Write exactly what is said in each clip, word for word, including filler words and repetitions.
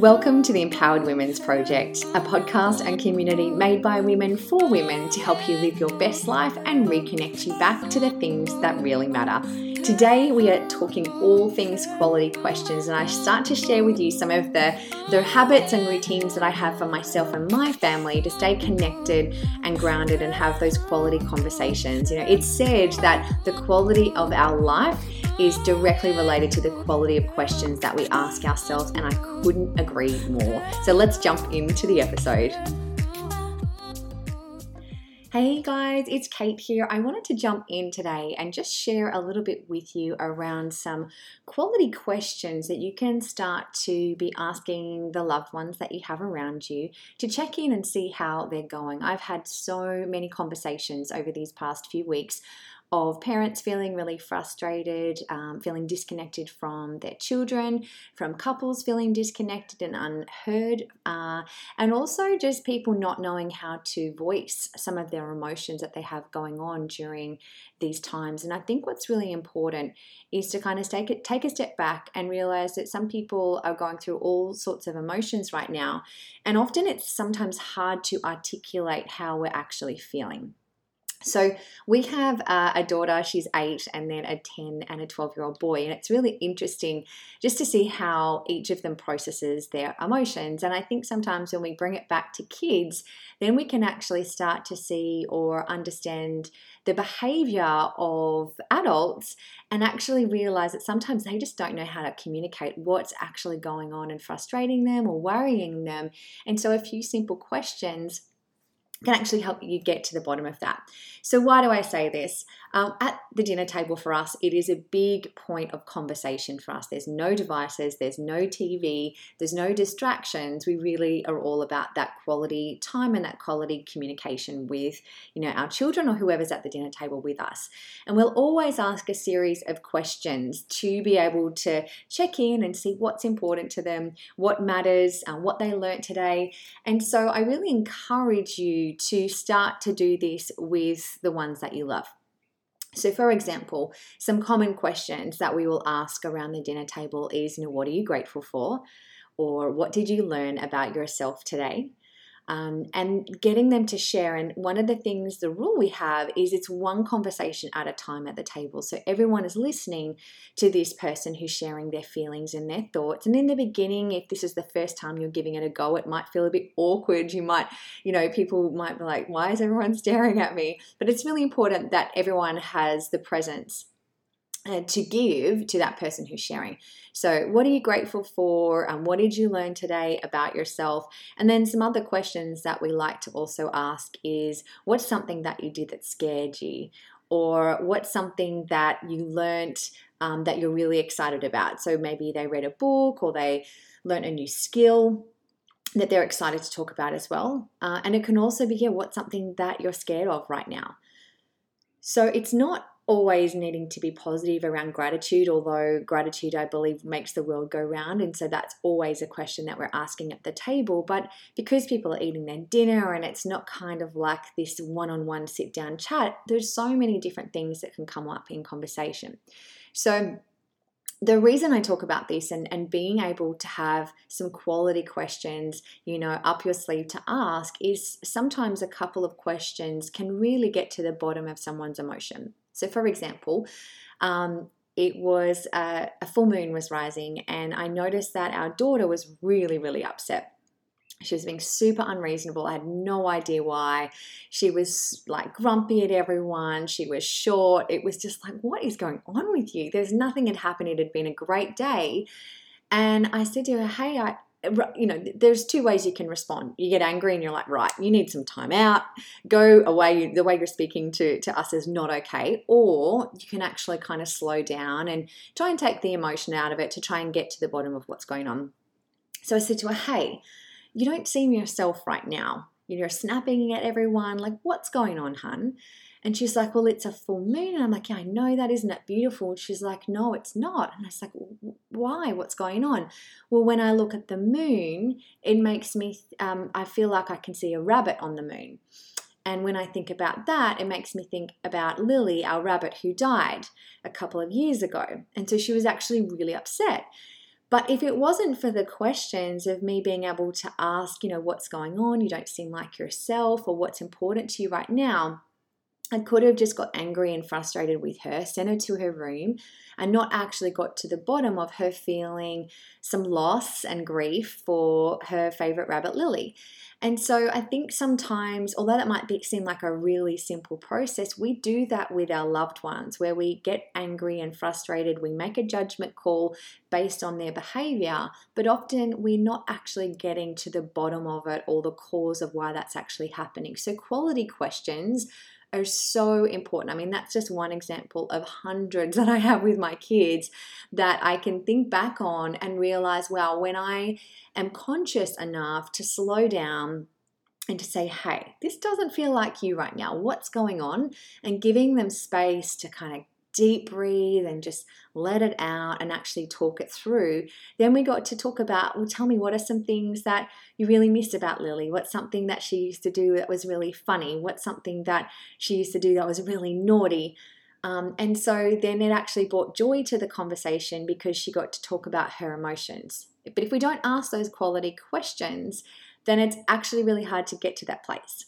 Welcome to the Empowered Women's Project, a podcast and community made by women for women to help you live your best life and reconnect you back to the things that really matter. Today we are talking all things quality questions, and I start to share with you some of the, the habits and routines that I have for myself and my family to stay connected and grounded and have those quality conversations. You know, it's said that the quality of our life is directly related to the quality of questions that we ask ourselves, and I couldn't agree more. So let's jump into the episode. Hey guys, it's Kate here. I wanted to jump in today and just share a little bit with you around some quality questions that you can start to be asking the loved ones that you have around you to check in and see how they're going. I've had so many conversations over these past few weeks of parents feeling really frustrated, um, feeling disconnected from their children, from couples feeling disconnected and unheard, uh, and also just people not knowing how to voice some of their emotions that they have going on during these times. And I think what's really important is to kind of take it, take a step back and realize that some people are going through all sorts of emotions right now, and often it's sometimes hard to articulate how we're actually feeling. So we have uh, a daughter, she's eight, and then a ten and a twelve-year-old boy. And it's really interesting just to see how each of them processes their emotions. And I think sometimes when we bring it back to kids, then we can actually start to see or understand the behavior of adults and actually realize that sometimes they just don't know how to communicate what's actually going on and frustrating them or worrying them. And so a few simple questions can actually help you get to the bottom of that. So why do I say this? Um, at the dinner table for us, it is a big point of conversation for us. There's no devices, there's no T V, there's no distractions. We really are all about that quality time and that quality communication with, you know, our children or whoever's at the dinner table with us. And we'll always ask a series of questions to be able to check in and see what's important to them, what matters, uh, what they learnt today. And so I really encourage you to start to do this with the ones that you love. So for example, some common questions that we will ask around the dinner table is, you know, what are you grateful for? Or what did you learn about yourself today? Um, and getting them to share. And one of the things, the rule we have is it's one conversation at a time at the table. So everyone is listening to this person who's sharing their feelings and their thoughts. And in the beginning, if this is the first time you're giving it a go, it might feel a bit awkward. You might, you know, people might be like, why is everyone staring at me? But it's really important that everyone has the presence Uh, to give to that person who's sharing. So what are you grateful for? And um, what did you learn today about yourself? And then some other questions that we like to also ask is, what's something that you did that scared you? Or what's something that you learnt um, that you're really excited about? So maybe they read a book or they learnt a new skill that they're excited to talk about as well. Uh, and it can also be, yeah, what's something that you're scared of right now? So it's not always needing to be positive around gratitude, although gratitude, I believe, makes the world go round. And so that's always a question that we're asking at the table. But because people are eating their dinner and it's not kind of like this one-on-one sit-down chat, there's so many different things that can come up in conversation. So the reason I talk about this and, and being able to have some quality questions, you know, up your sleeve to ask is sometimes a couple of questions can really get to the bottom of someone's emotion. So for example, um, it was uh, a full moon was rising, and I noticed that our daughter was really, really upset. She was being super unreasonable. I had no idea why. She was like grumpy at everyone. She was short. It was just like, what is going on with you? There's nothing had happened. It had been a great day. And I said to her, hey, I, you know, there's two ways you can respond. You get angry and you're like, right, you need some time out. Go away. The way you're speaking to, to us is not okay. Or you can actually kind of slow down and try and take the emotion out of it to try and get to the bottom of what's going on. So I said to her, hey, you don't seem yourself right now. You're snapping at everyone. Like, what's going on, hun? And she's like, well, it's a full moon. And I'm like, yeah, I know that. Isn't that beautiful? She's like, no, it's not. And I was like, why? What's going on? Well, when I look at the moon, it makes me, um, I feel like I can see a rabbit on the moon. And when I think about that, it makes me think about Lily, our rabbit who died a couple of years ago. And so she was actually really upset. But if it wasn't for the questions of me being able to ask, you know, what's going on, you don't seem like yourself, or what's important to you right now, I could have just got angry and frustrated with her, sent her to her room, and not actually got to the bottom of her feeling some loss and grief for her favorite rabbit, Lily. And so I think sometimes, although that might be, seem like a really simple process, we do that with our loved ones, where we get angry and frustrated. We make a judgment call based on their behavior, but often we're not actually getting to the bottom of it or the cause of why that's actually happening. So quality questions are so important. I mean, that's just one example of hundreds that I have with my kids that I can think back on and realize, wow, when I am conscious enough to slow down and to say, hey, this doesn't feel like you right now. What's going on? And giving them space to kind of deep breathe and just let it out and actually talk it through. Then we got to talk about, well, tell me, what are some things that you really miss about Lily? What's something that she used to do that was really funny? What's something that she used to do that was really naughty? Um, and so then it actually brought joy to the conversation because she got to talk about her emotions. But if we don't ask those quality questions, then it's actually really hard to get to that place.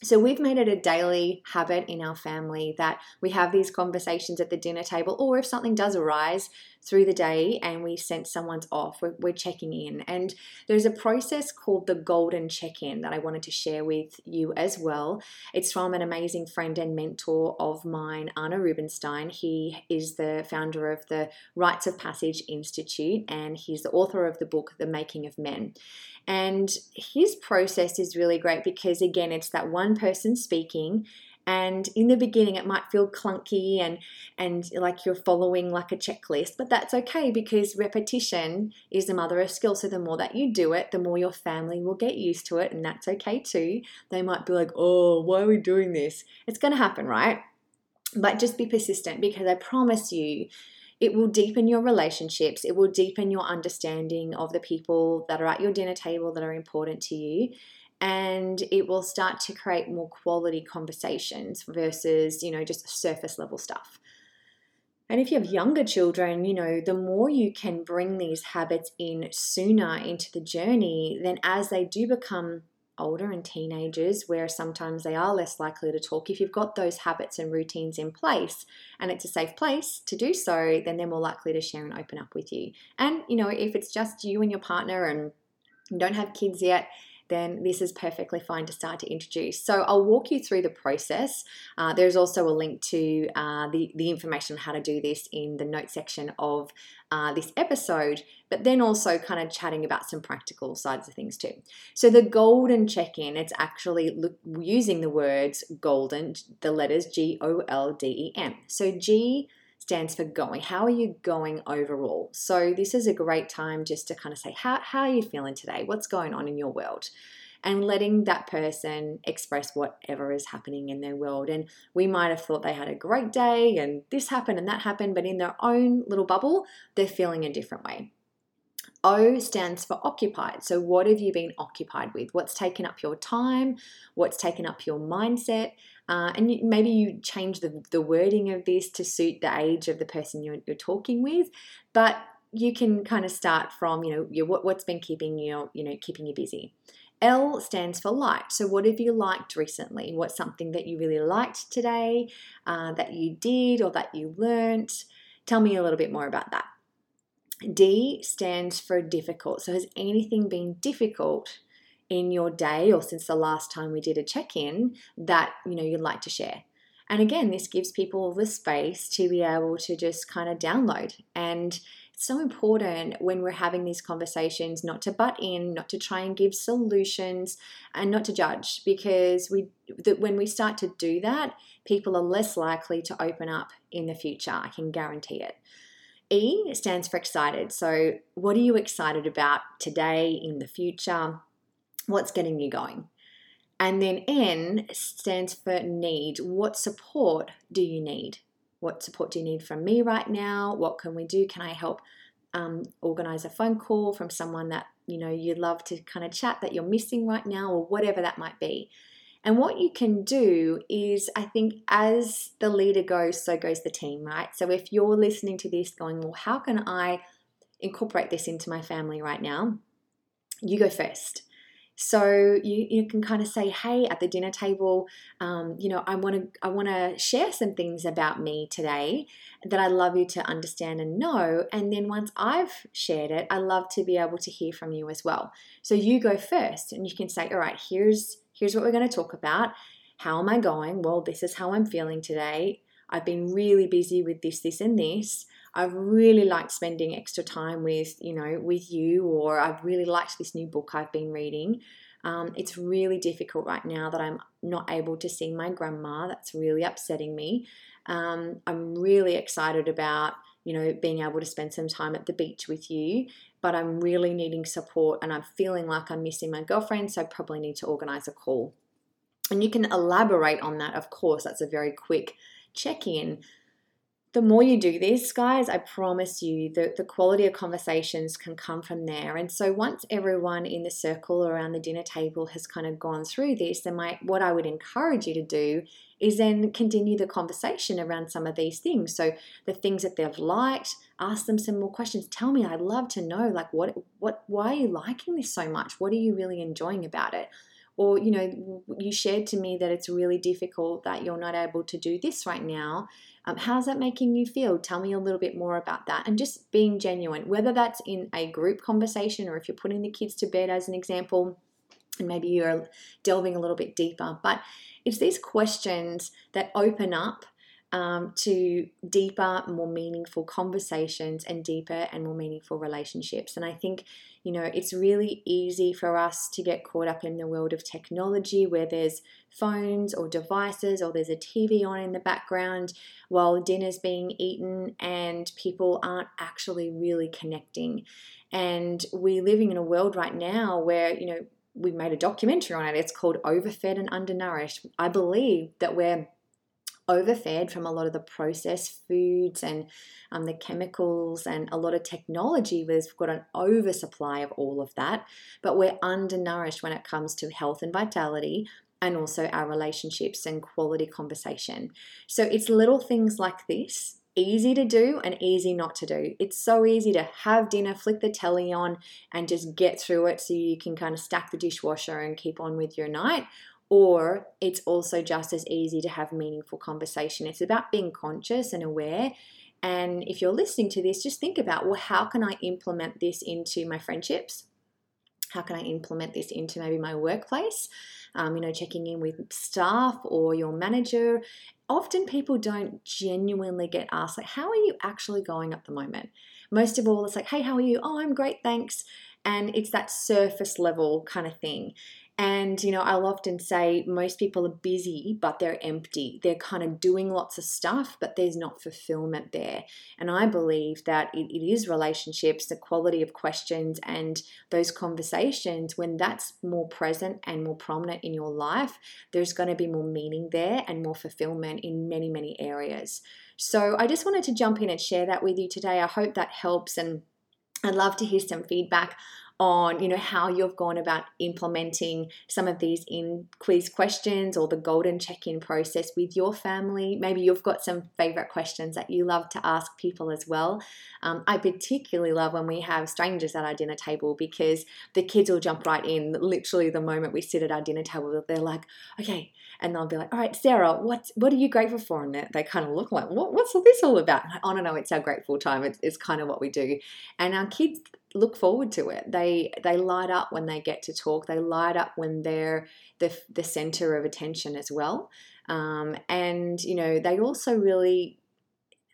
So we've made it a daily habit in our family that we have these conversations at the dinner table, or if something does arise through the day and we sense someone's off, we're, we're checking in. And there's a process called the Golden Check-In that I wanted to share with you as well. It's from an amazing friend and mentor of mine, Arne Rubinstein. He is the founder of the Rites of Passage Institute, and he's the author of the book, The Making of Men. And his process is really great because, again, it's that one person speaking, and in the beginning it might feel clunky and and like you're following like a checklist, but that's okay because repetition is the mother of skill. So the more that you do it, the more your family will get used to it, and that's okay too. They might be like, oh, why are we doing this? It's going to happen, right? But just be persistent, because I promise you it will deepen your relationships. It will deepen your understanding of the people that are at your dinner table that are important to you. And it will start to create more quality conversations versus, you know, just surface level stuff. And if you have younger children, you know, the more you can bring these habits in sooner into the journey, then as they do become older and teenagers, where sometimes they are less likely to talk, if you've got those habits and routines in place and it's a safe place to do so, then they're more likely to share and open up with you. And, you know, if it's just you and your partner and you don't have kids yet, then this is perfectly fine to start to introduce. So I'll walk you through the process. Uh, there's also a link to uh, the, the information on how to do this in the notes section of uh, this episode, but then also kind of chatting about some practical sides of things too. So the Golden Check-In, it's actually look, using the words golden, the letters G O L D E N. So G stands for going. How are you going overall? So this is a great time just to kind of say, how, how are you feeling today? What's going on in your world? And letting that person express whatever is happening in their world. And we might have thought they had a great day and this happened and that happened, but in their own little bubble, they're feeling a different way. O stands for occupied. So what have you been occupied with? What's taken up your time? What's taken up your mindset? Uh, and you, maybe you change the, the wording of this to suit the age of the person you're, you're talking with, but you can kind of start from, you know, your, what, what's been keeping you, you know, keeping you busy. L stands for liked. So what have you liked recently? What's something that you really liked today, uh, that you did or that you learnt? Tell me a little bit more about that. D stands for difficult. So has anything been difficult in your day or since the last time we did a check-in that, you know, you'd like to share? And again, this gives people the space to be able to just kind of download. And it's so important when we're having these conversations not to butt in, not to try and give solutions, and not to judge, because we that when we start to do that, people are less likely to open up in the future. I can guarantee it. E stands for excited. So what are you excited about today, in the future? What's getting you going? And then N stands for need. What support do you need? What support do you need from me right now? What can we do? Can I help um, organize a phone call from someone that, you know, you'd love to kind of chat that you're missing right now, or whatever that might be? And what you can do is, I think, as the leader goes, so goes the team, right? So if you're listening to this going, well, how can I incorporate this into my family right now. You go first. So you, you can kind of say, hey, at the dinner table, um, you know, I want to I want to share some things about me today that I love you to understand and know. And then once I've shared it, I love to be able to hear from you as well. So you go first, and you can say, all right, here's here's what we're going to talk about. How am I going? Well, this is how I'm feeling today. I've been really busy with this, this, and this. I've really liked spending extra time with, you know, with you, or I've really liked this new book I've been reading. Um, it's really difficult right now that I'm not able to see my grandma. That's really upsetting me. Um, I'm really excited about, you know, being able to spend some time at the beach with you, but I'm really needing support and I'm feeling like I'm missing my girlfriend, so I probably need to organize a call. And you can elaborate on that, of course. That's a very quick check-in. The more you do this, guys, I promise you that the quality of conversations can come from there. And so once everyone in the circle around the dinner table has kind of gone through this, then my, what I would encourage you to do is then continue the conversation around some of these things. So the things that they've liked, ask them some more questions. Tell me, I'd love to know, like, what, what, why are you liking this so much? What are you really enjoying about it? Or, you know, you shared to me that it's really difficult that you're not able to do this right now. Um, how's that making you feel? Tell me a little bit more about that. And just being genuine, whether that's in a group conversation or if you're putting the kids to bed as an example, and maybe you're delving a little bit deeper. But it's these questions that open up um, to deeper, more meaningful conversations and deeper and more meaningful relationships. And I think, you know, it's really easy for us to get caught up in the world of technology where there's phones or devices or there's a T V on in the background while dinner's being eaten and people aren't actually really connecting. And we're living in a world right now where, you know, we made a documentary on it. It's called Overfed and Undernourished. I believe that we're overfed from a lot of the processed foods and um, the chemicals and a lot of technology. We've got an oversupply of all of that, but we're undernourished when it comes to health and vitality and also our relationships and quality conversation. So it's little things like this, easy to do and easy not to do. It's so easy to have dinner, flick the telly on and just get through it so you can kind of stack the dishwasher and keep on with your night. Or it's also just as easy to have meaningful conversation. It's about being conscious and aware. And if you're listening to this, just think about, well, how can I implement this into my friendships? How can I implement this into maybe my workplace? Um, you know, checking in with staff or your manager. Often people don't genuinely get asked, like, how are you actually going at the moment? Most of all, it's like, hey, how are you? Oh, I'm great, thanks. And it's that surface level kind of thing. And, you know, I'll often say most people are busy, but they're empty. They're kind of doing lots of stuff, but there's not fulfillment there. And I believe that it, it is relationships, the quality of questions and those conversations, when that's more present and more prominent in your life, there's going to be more meaning there and more fulfillment in many, many areas. So I just wanted to jump in and share that with you today. I hope that helps. And I'd love to hear some feedback on, you know, how you've gone about implementing some of these in quiz questions or the golden check-in process with your family. Maybe you've got some favorite questions that you love to ask people as well. Um, I particularly love when we have strangers at our dinner table because the kids will jump right in. Literally the moment we sit at our dinner table, they're like, okay. And they'll be like, all right, Sarah, what, what are you grateful for? And they, they kind of look like, what, what's this all about? And I, oh, no, no, it's our grateful time. It's, it's kind of what we do. And our kids look forward to it. They they light up when they get to talk. They light up when they're the the center of attention as well. Um, and, you know, they also really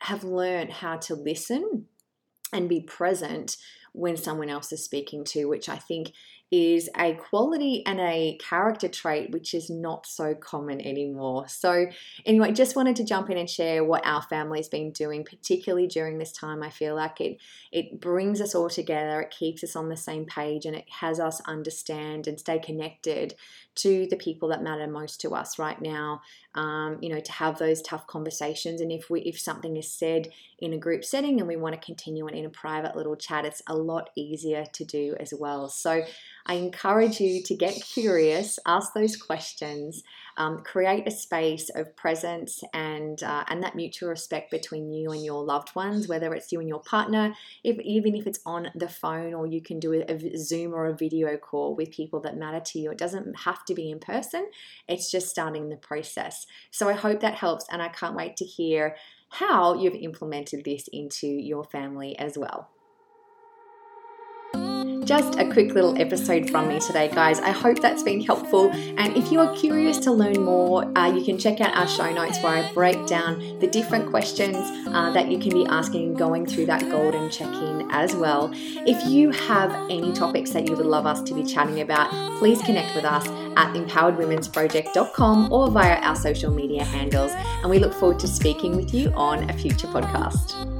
have learned how to listen and be present when someone else is speaking to, which I think is a quality and a character trait which is not so common anymore. So anyway, just wanted to jump in and share what our family's been doing, particularly during this time. I feel like it it brings us all together, it keeps us on the same page, and it has us understand and stay connected to the people that matter most to us right now. Um, you know, to have those tough conversations, and if we if something is said in a group setting and we want to continue it in a private little chat, it's a lot easier to do as well. So I encourage you to get curious, ask those questions, um, create a space of presence and uh, and that mutual respect between you and your loved ones, whether it's you and your partner, if even if it's on the phone, or you can do a, a Zoom or a video call with people that matter to you. It doesn't have to be in person. It's just starting the process. So I hope that helps, and I can't wait to hear how you've implemented this into your family as well. Just a quick little episode from me today, guys. I hope that's been helpful. And if you are curious to learn more, uh, you can check out our show notes where I break down the different questions uh, that you can be asking going through that golden check-in as well. If you have any topics that you would love us to be chatting about, please connect with us at empowered women's project dot com or via our social media handles. And we look forward to speaking with you on a future podcast.